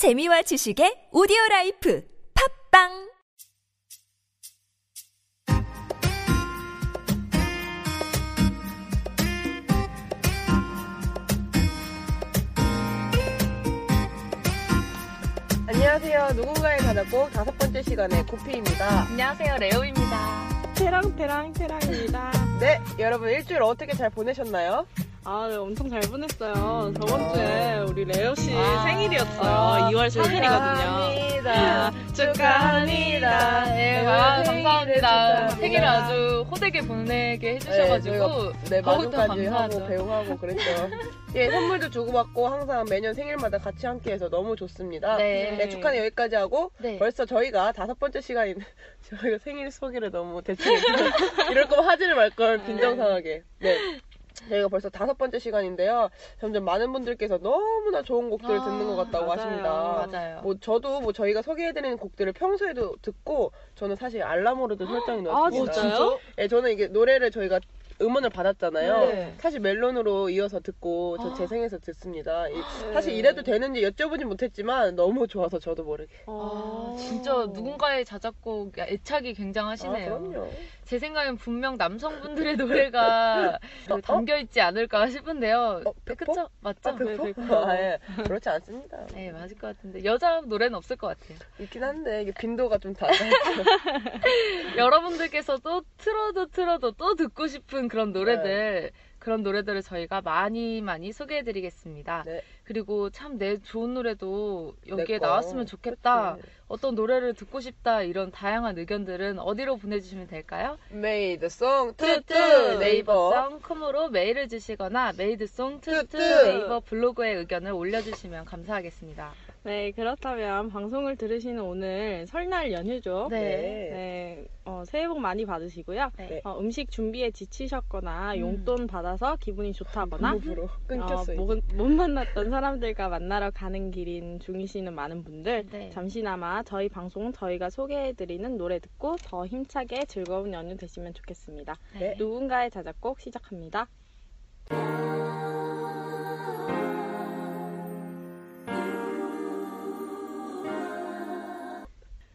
재미와 지식의 오디오라이프 팝빵 안녕하세요. 누군가의 자작곡 5번째 시간의 고피입니다. 안녕하세요. 레오입니다. 테랑테랑테랑입니다. 네, 여러분 일주일 어떻게 잘 보내셨나요? 아, 네, 엄청 잘 보냈어요. 저번 주에 우리 레오 씨 생일이었어요. 2월 생일이거든요. 감사합니다. 축하합니다. 네, 감사합니다. 생일을 아주 호되게 보내게 해주셔가지고 네, 마중까지 하고 배우하고 그랬죠. 예, 선물도 주고받고 항상 매년 생일마다 같이 함께해서 너무 좋습니다. 네, 네 축하는 여기까지 하고 네. 벌써 저희가 5번째 시간인 저희가 생일 소개를 너무 대충 이럴 거면 하지를 말 걸 빈정상하게. 네. 저희가 벌써 5번째 시간인데요. 점점 많은 분들께서 너무나 좋은 곡들을 듣는 것 같다고 맞아요, 하십니다. 맞아요. 저도 저희가 소개해드리는 곡들을 평소에도 듣고 저는 사실 알람으로도 설정이 넣었습니다. 아, 진짜요? 네, 저는 이게 노래를 저희가 음원을 받았잖아요. 네. 사실 멜론으로 이어서 듣고 저 재생해서 듣습니다. 사실 이래도 되는지 여쭤보진 못했지만 너무 좋아서 저도 모르게. 진짜 누군가의 자작곡 애착이 굉장하시네요. 그럼요. 제 생각엔 분명 남성분들의 노래가 담겨있지 않을까 싶은데요. 그쵸? 맞죠? 그렇지 않습니다. 네, 맞을 것 같은데 여자 노래는 없을 것 같아요. 있긴 한데 이게 빈도가 좀 달라요. 여러분들께서도 틀어도 또 듣고 싶은 그런 노래들을 저희가 많이 소개해드리겠습니다. 네. 그리고 참 내 좋은 노래도 여기에 나왔으면 좋겠다. 그치. 어떤 노래를 듣고 싶다. 이런 다양한 의견들은 어디로 보내주시면 될까요? madesong22 네이버.com으로 메일을 주시거나 madesong22 네이버 블로그에 의견을 올려주시면 감사하겠습니다. 네, 그렇다면 방송을 들으시는 오늘 설날 연휴죠. 네. 네, 새해 복 많이 받으시고요. 네. 음식 준비에 지치셨거나 용돈 받아서 기분이 좋다거나 끊겼어요. 못 만났던 사람들과 만나러 가는 길인 중이시는 많은 분들 네. 잠시나마 저희 방송 저희가 소개해드리는 노래 듣고 더 힘차게 즐거운 연휴 되시면 좋겠습니다. 네. 누군가의 자작곡 시작합니다.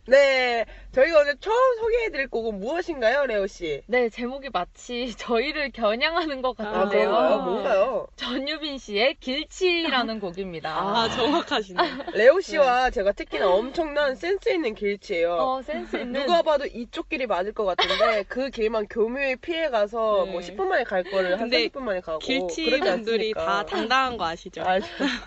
네, 저희가 오늘 처음 소개해드릴 곡은 무엇인가요, 레오씨? 네, 제목이 마치 저희를 겨냥하는 것 같은데요. 뭔가요? 전유빈씨의 길치라는 곡입니다. 정확하시네. 레오씨와 네. 제가 특히나 엄청난 센스있는 길치예요. 센스있는. 누가 봐도 이쪽 길이 맞을 것 같은데 그 길만 교묘히 피해가서 네. 뭐 10분 만에 갈 거를 한 30분 만에 가고 길치분들이 다 당당한 거 아시죠?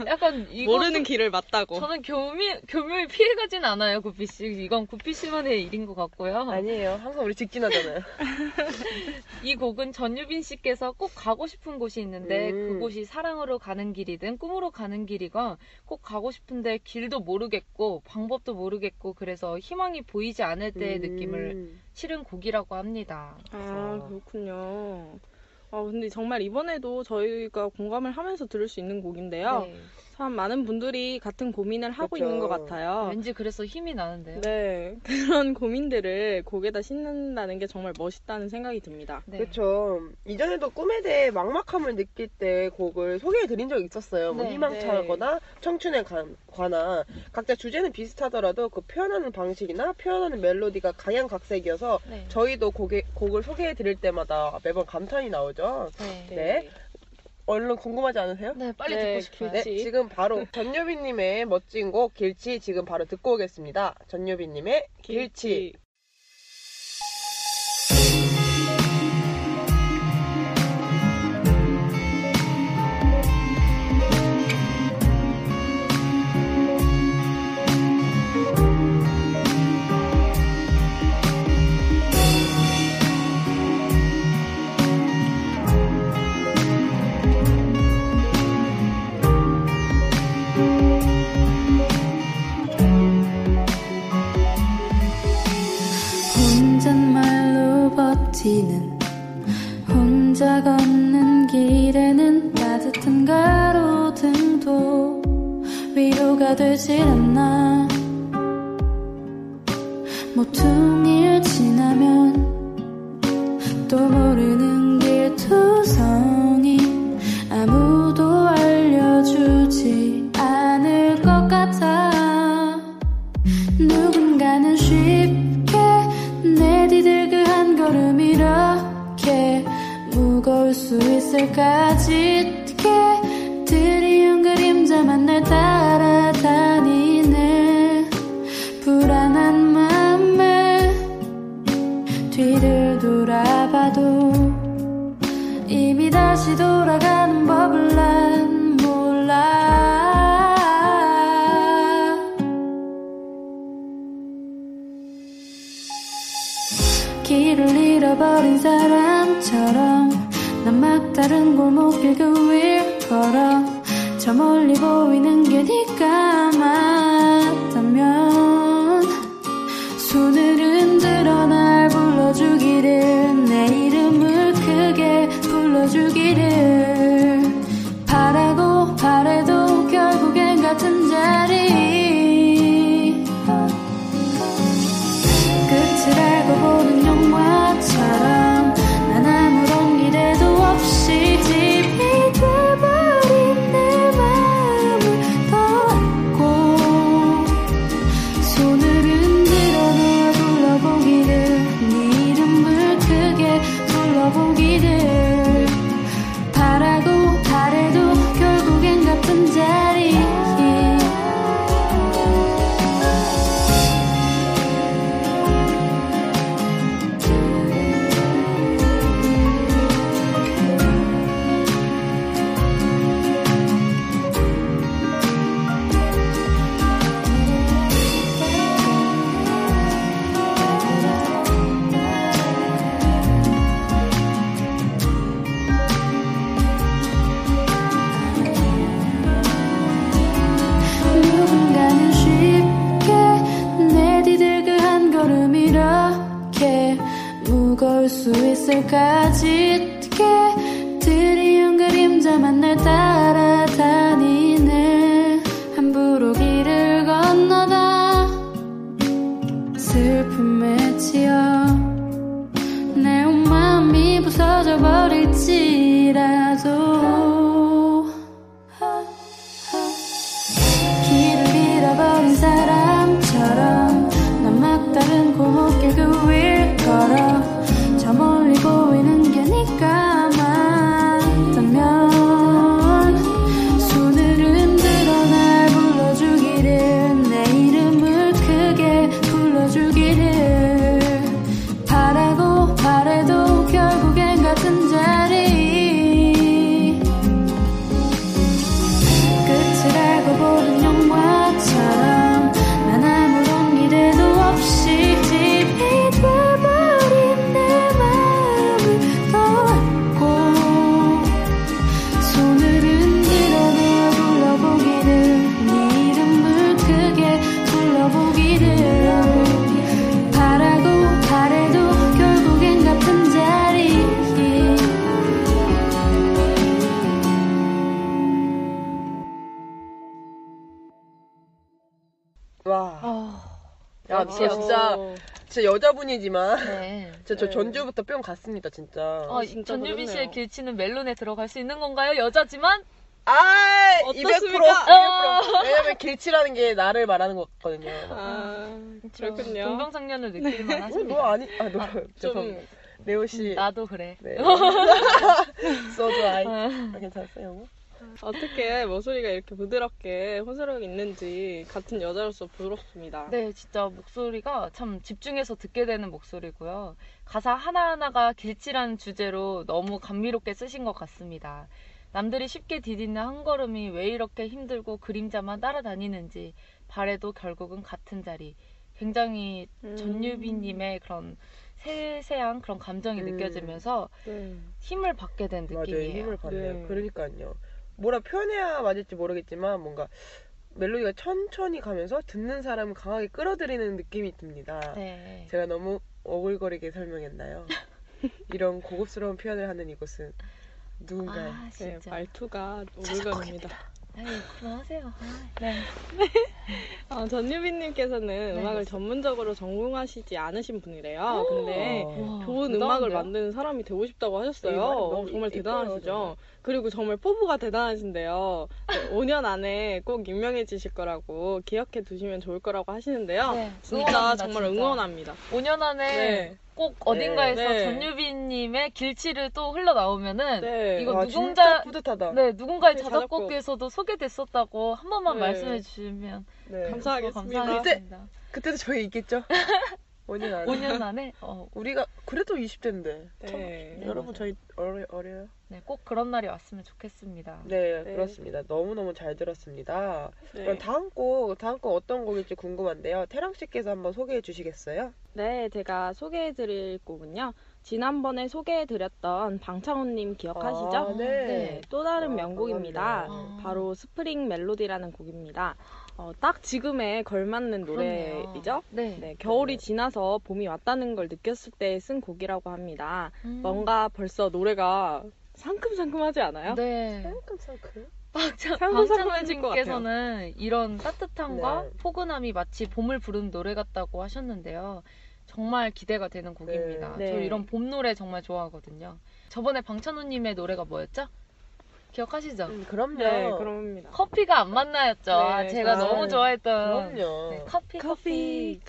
약간 모르는 길을 맞다고. 저는 교묘히 피해가진 않아요, 구피씨. 이건 구피씨만의 일인 것 같고요. 아니에요. 항상 우리 직진하잖아요. 이 곡은 전유빈 씨께서 꼭 가고 싶은 곳이 있는데 그곳이 사랑으로 가는 길이든 꿈으로 가는 길이건 꼭 가고 싶은데 길도 모르겠고 방법도 모르겠고 그래서 희망이 보이지 않을 때의 느낌을 실은 곡이라고 합니다. 아, 그렇군요. 근데 정말 이번에도 저희가 공감을 하면서 들을 수 있는 곡인데요. 네. 참 많은 분들이 같은 고민을 하고 그렇죠. 있는 것 같아요. 왠지 그래서 힘이 나는데요. 네, 그런 고민들을 곡에다 싣는다는 게 정말 멋있다는 생각이 듭니다. 네. 그렇죠. 이전에도 꿈에 대해 막막함을 느낄 때 곡을 소개해드린 적이 있었어요. 네, 뭐 희망차거나 네. 청춘에 관한 각자 주제는 비슷하더라도 그 표현하는 방식이나 표현하는 멜로디가 강양각색이어서 네. 저희도 곡을 소개해드릴 때마다 매번 감탄이 나오죠. 네. 네. 얼른 궁금하지 않으세요? 네, 빨리 듣고 싶어요. 네, 지금 바로 전유빈님의 멋진 곡 길치 지금 바로 듣고 오겠습니다. 전유빈님의 길치. 혼자 걷는 길에는 따뜻한 가로등도 위로가 되질 않나. 모퉁이를 지나면 또 모르는 길 투성이 아무도 알려주지 않을 것 같아. 나는 쉽게 내디딜 그 한 걸음 이렇게 무거울 수 있을까 짙게 드리운 그림자만 날 따라다니네 불안한 맘에 뒤를 돌아봐도 이미 다시 돌아가는 법을 난 몰라 길을 잃어버린 사람처럼 난 막다른 골목길 그 길 걸어 저 멀리 보이는 게 네가 맞다면 손을 흔들어 날 불러주기를 내 이름을 크게 불러주기를 바라고 바래도 결국엔 같은 자리 끝을 알고 보는 영화처럼 난 아무런 기대도 없이 집이 돼버린 내 마음을 덮고 손을 흔들어 내 불러보기를 네 이름을 크게 불러보기를 수 있을까 짙게 드리운 그림자만 날 따라다니네 함부로 길을 건너다 슬픔에 치여 내 온 마음이 부서져 버릴지라도 길을 잃어버린 사람처럼 난 막다른 골목길 그 길 걸어 저 멀리 보이는 게 니까 맞다면 손을 흔들어 날 불러주기를 내 이름을 크게 불러주기를 바라고 바래도 결국엔 같은 자리 끝을 알고 보는 영화처럼 난 아무런 기대도 없이 집이 돼 야, 진짜 여자분이지만 네. 저 전주부터 뿅 갔습니다 진짜. 진짜 전유빈 씨의 길치는 멜론에 들어갈 수 있는 건가요? 여자지만? 200%. 왜냐면 길치라는 게 나를 말하는 것 같거든요. 그렇군요. 동병상련을 느낄만 하십니다. 좀 네오 씨. 나도 그래. 네. So do I. 괜찮았어요, 영어? 어떻게 목소리가 이렇게 부드럽게 호소력이 있는지 같은 여자로서 부럽습니다. 네, 진짜 목소리가 참 집중해서 듣게 되는 목소리고요. 가사 하나하나가 길치라는 주제로 너무 감미롭게 쓰신 것 같습니다. 남들이 쉽게 디디는 한 걸음이 왜 이렇게 힘들고 그림자만 따라다니는지 바래도 결국은 같은 자리. 굉장히 전유빈님의 그런 세세한 그런 감정이 느껴지면서 힘을 받게 된 느낌이에요. 맞아요, 힘을 받네요. 그러니까요. 뭐라 표현해야 맞을지 모르겠지만 뭔가 멜로디가 천천히 가면서 듣는 사람을 강하게 끌어들이는 느낌이 듭니다. 네. 제가 너무 오글거리게 설명했나요? 이런 고급스러운 표현을 하는 이곳은 누군가의 말투가 오글거립니다. 고맙습니다. 네, 그만하세요. 네. 전유빈님께서는 네. 음악을 전문적으로 전공하시지 않으신 분이래요. 근데 좋은 음악을 만드는 사람이 되고 싶다고 하셨어요. 정말 대단하시죠. 그리고 정말 포부가 대단하신데요. 5년 안에 꼭 유명해지실 거라고 기억해 두시면 좋을 거라고 하시는데요. 네. 진짜 정말 응원합니다. 5년 안에 네. 꼭 어딘가에서 네, 네. 전유빈님의 길치를 또 흘러나오면은 네. 이거 누군가 네 누군가의 자작곡에서도 소개됐었다고 한 번만 네. 말씀해 주시면 네. 감사하겠습니다. 감사하겠습니다. 그때도 저희 있겠죠? 5년 안에 우리가 그래도 20대인데 네. 네. 여러분 저희 어려요? 네, 꼭 그런 날이 왔으면 좋겠습니다. 네, 네. 그렇습니다. 너무너무 잘 들었습니다. 네. 그럼 다음 곡 어떤 곡일지 궁금한데요. 태랑 씨께서 한번 소개해 주시겠어요? 네, 제가 소개해 드릴 곡은요. 지난번에 소개해 드렸던 방찬우님 기억하시죠? 아, 네. 네, 또 다른 명곡입니다. 바로 스프링 멜로디라는 곡입니다. 딱 지금에 걸맞는 노래이죠? 네. 네, 겨울이 지나서 봄이 왔다는 걸 느꼈을 때 쓴 곡이라고 합니다. 뭔가 벌써 노래가 상큼상큼하지 않아요? 네. 상큼상큼? 방찬우님께서는 이런 따뜻함과 네. 포근함이 마치 봄을 부른 노래 같다고 하셨는데요. 정말 기대가 되는 곡입니다. 네. 저 이런 봄 노래 정말 좋아하거든요. 저번에 방찬우님의 노래가 뭐였죠? 기억하시죠? 그럼요. 네, 그럼입니다. 커피가 안 만나였죠. 네, 제가 너무 좋아했던 그럼요. 네, 커피.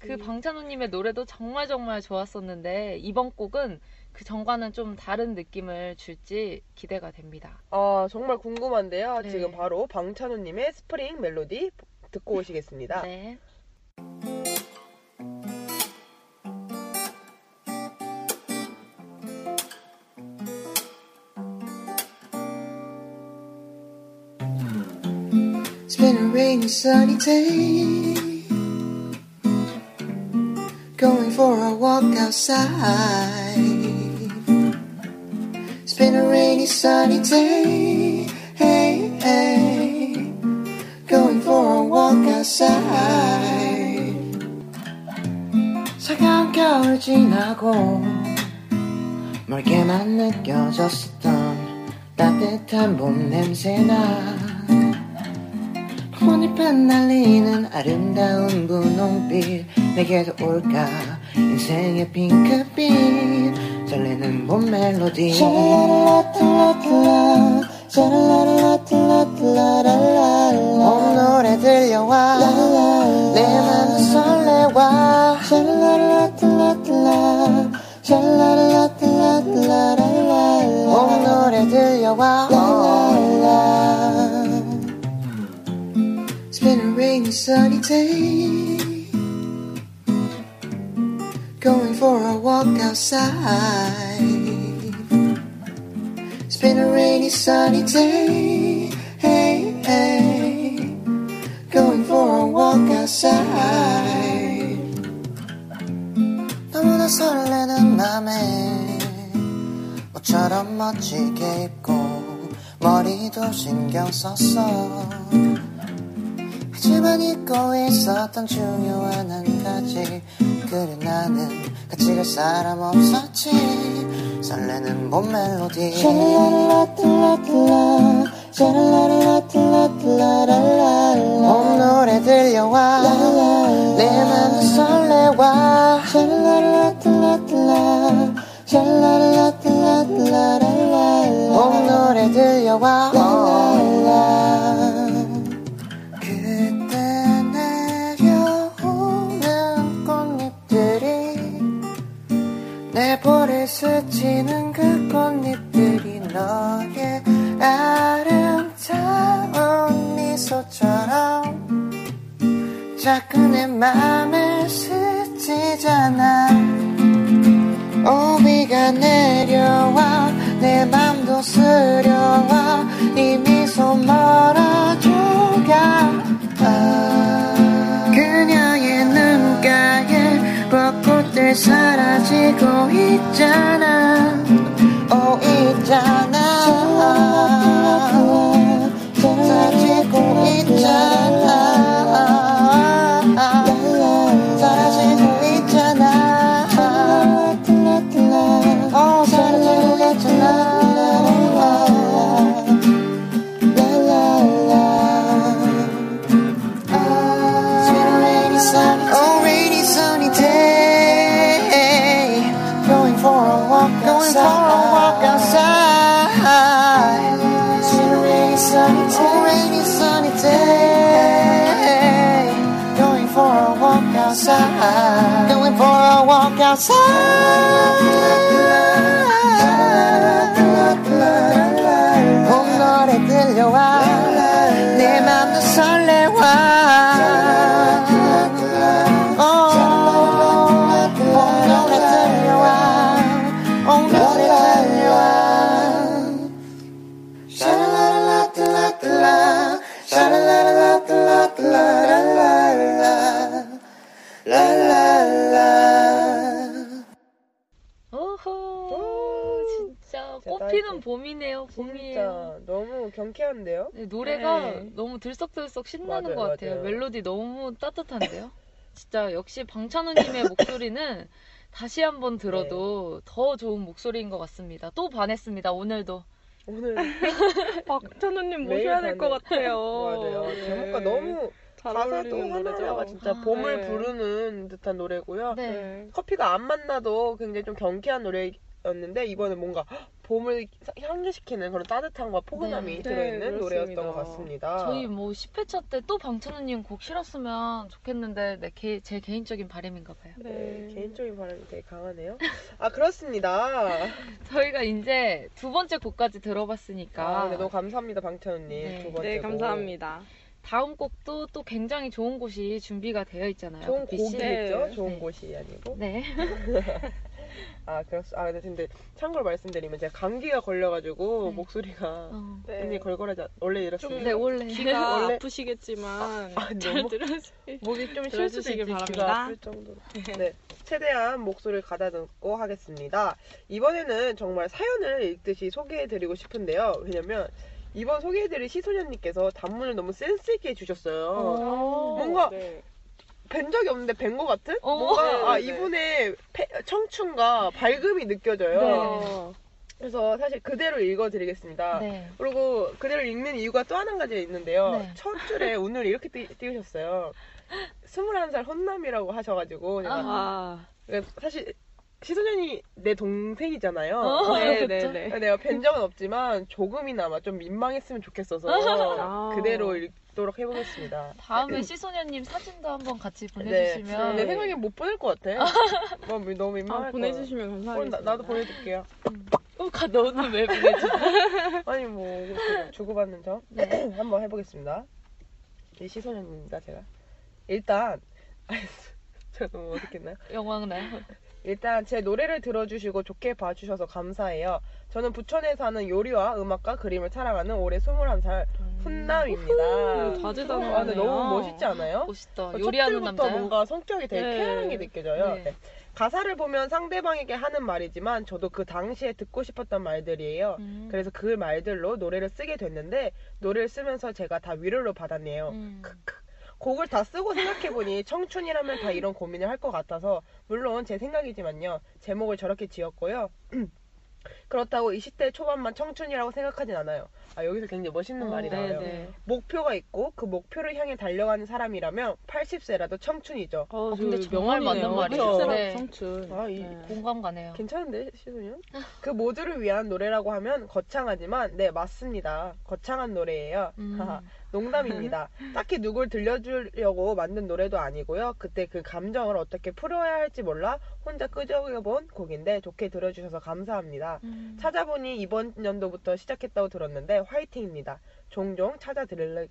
그 방찬우님의 노래도 정말 좋았었는데 이번 곡은 그 전과는 좀 다른 느낌을 줄지 기대가 됩니다. 아 정말 궁금한데요. 네. 지금 바로 방찬우님의 스프링 멜로디 듣고 오시겠습니다. 네. It's been a rainy, sunny day. Going for a walk outside. It's been a rainy, sunny day. Hey, hey. Going for a walk outside. 차가운 겨울 지나고 멀게만 느껴졌었던 따뜻한 봄 냄새나. 꽃잎은 날리는 아름다운 분홍빛 내게도 올까 인생의 핑크빛 설레는 봄 멜로디 샤라라라라라 샤라라라라라라라 온 노래 들려와 내 맘도 설레와 샤라라라라라 샤라라라라라라 온 노래 들려와 It's been a rainy, sunny day. Going for a walk outside. It's been a rainy, sunny day. Hey, hey. Going for a walk outside. 너무나 설레는 맘에 옷처럼 멋지게 입고 머리도 신경 썼어. 하지만 잊고 있었던 중요한 한 가지 그래 나는 같이 갈 사람 없었지 설레는 봄 멜로디 샤랄라랄라랄라 샤랄라랄라랄라랄라 봄 노래 들려와 내 맘은 설레와 샤랄라랄라랄라 샤랄라랄라랄라랄라 봄 노래 들려와 랄랄라 내 볼을 스치는 그 꽃잎들이 너의 아름다운 미소처럼 자꾸 내 맘을 스치잖아 오비가 내려와 내 맘도 스려와 이 미소 멀어져가 그녀의 눈가에 벚꽃들 사라지고 있잖아 오 있잖아 사라지고 있잖아 사라지고 있잖아 오 사라지고 있잖아 아 들어서 봄 노래 들려와 내 맘도 설레와 봄 노래 들려와 봄 노래 들려와 샤랄라라라라라 샤랄라라라라라라라라 랄랄라. 오호, 진짜 꽃피는 봄이네요. 봄이에요. 너무 경쾌한데요? 네, 노래가 너무 들썩들썩 신나는 맞아요, 것 같아요. 맞아요. 멜로디 너무 따뜻한데요? 진짜 역시 방찬우님의 목소리는 다시 한번 들어도 더 좋은 목소리인 것 같습니다. 또 반했습니다. 오늘 방찬우님 모셔야 될 것 같아요. 맞아요. 제목과 너무 가사도 하나하나가 진짜 봄을 부르는 듯한 노래고요. 네. 커피가 안 만나도 굉장히 좀 경쾌한 노래였는데 이번에 뭔가 봄을 향기시키는 그런 따뜻함과 포근함이 들어있는 노래였던 것 같습니다. 저희 뭐 10회차 때 또 방찬우님 곡 실었으면 좋겠는데 제 개인적인 바람인가 봐요. 네, 개인적인 바람이 되게 강하네요. 아, 그렇습니다. 저희가 이제 두 번째 곡까지 들어봤으니까 너무 감사합니다, 방찬우님. 두 번째 곡. 감사합니다. 다음 곡도 또 굉장히 좋은 곳이 준비가 되어 있잖아요. 좋은 곡이겠죠? 좋은 곳이 아니고. 네. 아, 그렇소. 아, 근데 참고로 말씀드리면 제가 감기가 걸려가지고 목소리가 굉장히 걸걸하지 원래 이렇습니다. 원래 귀가 원래 아프시겠지만 잘 들어주세요. 목이 좀 쉴 수도 있길 바랍니다. 아플 정도로. 네, 최대한 목소리를 가다듬고 하겠습니다. 이번에는 정말 사연을 읽듯이 소개해드리고 싶은데요. 왜냐면 이번 소개해드릴 시소년님께서 단문을 너무 센스있게 주셨어요. 뭔가 뵌 적이 없는데 뵌 것 같은? 뭔가 이분의 청춘과 밝음이 느껴져요. 그래서 사실 그대로 읽어드리겠습니다. 그리고 그대로 읽는 이유가 또 한 가지가 있는데요. 첫 줄에 오늘 이렇게 띄우셨어요. 21살 혼남이라고 하셔가지고 제가 사실 시소년이 내 동생이잖아요. 내가 뵌 적은 없지만 조금이나마 좀 민망했으면 좋겠어서 그대로 읽도록 해보겠습니다. 다음에 시소년님 사진도 한번 같이 보내주시면. 내 생각엔 못 보낼 것 같아. 너무 민망할 거 보내주시면 감사하겠습니다. 나도 보내줄게요. 너는 왜 보내줘? 아니 뭐 주고받는 점 한번 해보겠습니다. 이 시소년입니다. 제가 일단 제가 너무 어색했나요? 영광나요. 일단 제 노래를 들어주시고 좋게 봐주셔서 감사해요. 저는 부천에 사는 요리와 음악과 그림을 사랑하는 올해 21살 훈남입니다. 다재다능하네요. 근데 너무 멋있지 않아요? 멋있다. 요리하는 남자. 뭔가 성격이 되게 쾌활한 게 느껴져요. 가사를 보면 상대방에게 하는 말이지만 저도 그 당시에 듣고 싶었던 말들이에요. 그래서 그 말들로 노래를 쓰게 됐는데 노래를 쓰면서 제가 다 위로를 받았네요. 곡을 다 쓰고 생각해보니 청춘이라면 다 이런 고민을 할 것 같아서 물론 제 생각이지만요. 제목을 저렇게 지었고요. 그렇다고 20대 초반만 청춘이라고 생각하진 않아요. 아, 여기서 굉장히 멋있는 말이 나와요. 목표가 있고 그 목표를 향해 달려가는 사람이라면 80세라도 청춘이죠. 근데 정말 맞는 말이죠. 80세라도 청춘. 공감 가네요. 괜찮은데 시소년? 그 모두를 위한 노래라고 하면 거창하지만 맞습니다. 거창한 노래예요. 농담입니다. 딱히 누굴 들려주려고 만든 노래도 아니고요. 그때 그 감정을 어떻게 풀어야 할지 몰라 혼자 끄적여본 곡인데 좋게 들어주셔서 감사합니다. 찾아보니 이번 연도부터 시작했다고 들었는데 화이팅입니다. 종종 찾아들을게요.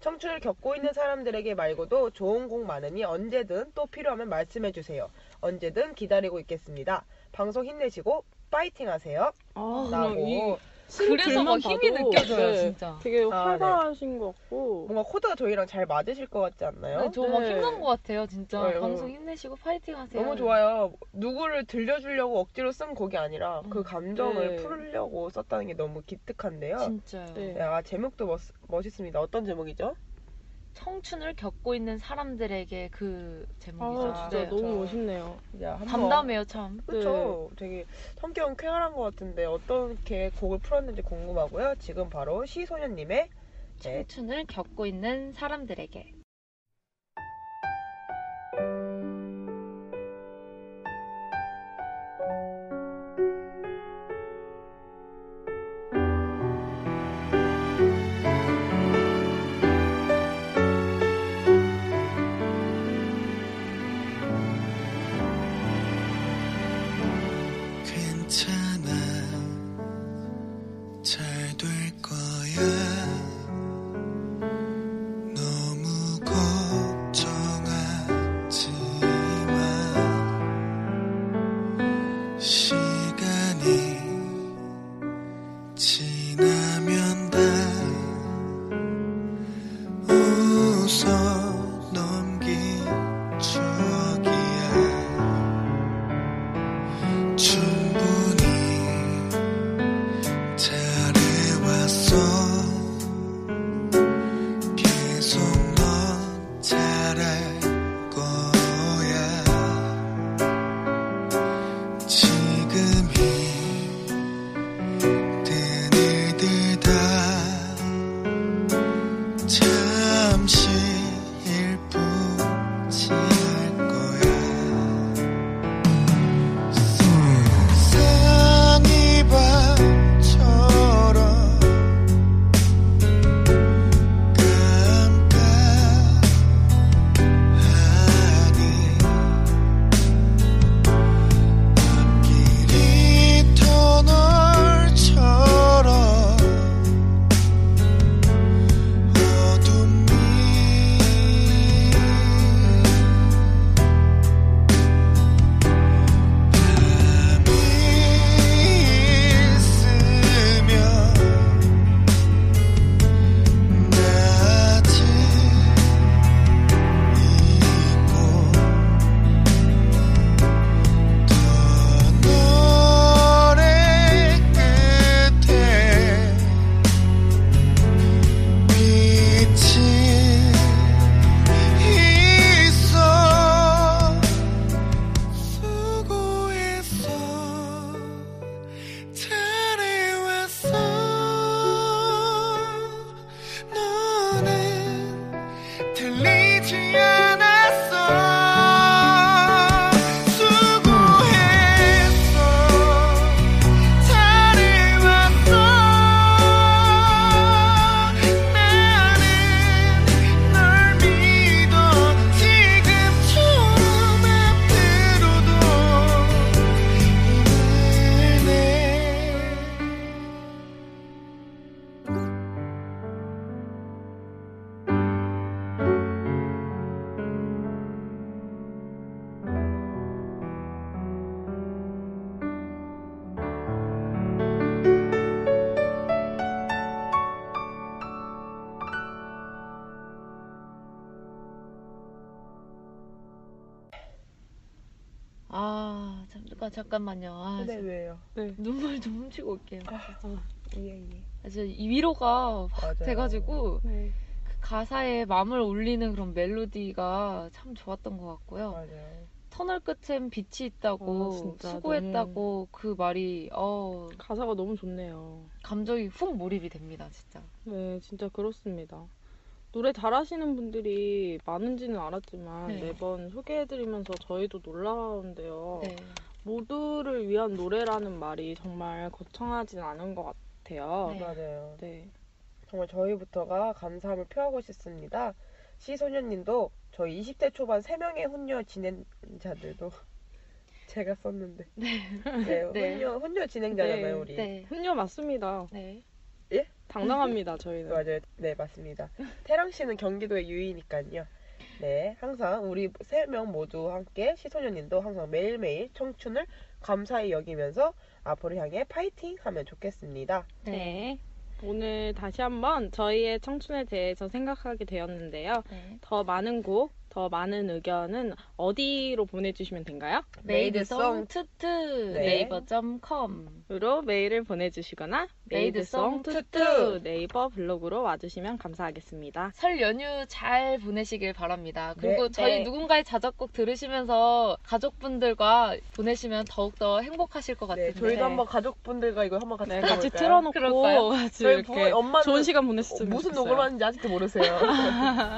청춘을 겪고 있는 사람들에게 말고도 좋은 곡 많으니 언제든 또 필요하면 말씀해주세요. 언제든 기다리고 있겠습니다. 방송 힘내시고 파이팅 하세요. 라고. 그래서 막 힘이 느껴져요. 진짜 되게 활발하신 것 같고 뭔가 코드가 저희랑 잘 맞으실 것 같지 않나요? 저 막 힘든 것 같아요. 진짜 방송 힘내시고 파이팅 하세요. 너무 좋아요. 누구를 들려주려고 억지로 쓴 곡이 아니라 그 감정을 풀려고 썼다는 게 너무 기특한데요. 진짜요. 제목도 멋있습니다. 어떤 제목이죠? 청춘을 겪고 있는 사람들에게 그 제목이죠. 진짜 너무 멋있네요. 담담해요, 참. 그렇죠. 되게 성격은 쾌활한 것 같은데 어떻게 곡을 풀었는지 궁금하고요. 지금 바로 시소년님의 청춘을 겪고 있는 사람들에게. 잠깐만요. 아, 네, 왜요? 네. 눈물 좀 훔치고 올게요. 예. 진짜 위로가 확 돼가지고 네. 그 가사에 마음을 울리는 그런 멜로디가 참 좋았던 것 같고요. 맞아요. 터널 끝엔 빛이 있다고 수고했다고 그 말이 가사가 너무 좋네요. 감정이 훅 몰입이 됩니다, 진짜. 네, 진짜 그렇습니다. 노래 잘하시는 분들이 많은지는 알았지만 네. 매번 소개해드리면서 저희도 놀라운데요. 네. 모두를 위한 노래라는 말이 정말 거창하진 않은 것 같아요. 네. 맞아요. 네. 정말 저희부터가 감사함을 표하고 싶습니다. 시소년님도 저희 20대 초반 3명의 혼녀 진행자들도 제가 썼는데 네. 네. 네. 혼녀 진행자잖아요. 네. 우리 네. 혼녀 맞습니다. 네. 예? 당당합니다. 저희는. 맞아요. 네 맞습니다. 태랑씨는 경기도의 유이니까요. 네, 항상 우리 3명 모두 함께 시소년님도 항상 매일매일 청춘을 감사히 여기면서 앞으로 향해 파이팅 하면 좋겠습니다. 네. 오늘 다시 한번 저희의 청춘에 대해서 생각하게 되었는데요. 네. 더 많은 곡, 더 많은 의견은 어디로 보내주시면 된가요? madesong22 naver.com 으로 메일을 보내주시거나 madesong22 네이버 블로그로 와주시면 감사하겠습니다. 설 연휴 잘 보내시길 바랍니다. 그리고 네. 저희 네. 누군가의 자작곡 들으시면서 가족분들과 보내시면 더욱더 행복하실 것 같은데 네, 저희도 한번 가족분들과 이거 한번 같이, 네, 같이 틀어놓고 같이 이렇게 좋은 시간 보냈으면 무슨 녹음을 하는지 아직도 모르세요.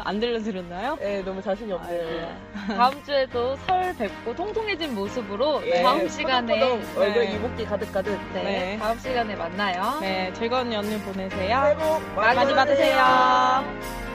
안 들려드렸나요? 네, 너무 자신 없어요. 다음 주에도 설 뵙고 통통해진 모습으로 네, 다음 시간에 얼굴 네. 이목기 가득가득 네, 네. 다음 시간에 만나요. 네, 즐거운 연휴 보내세요. 새해 복 많이 받으세요.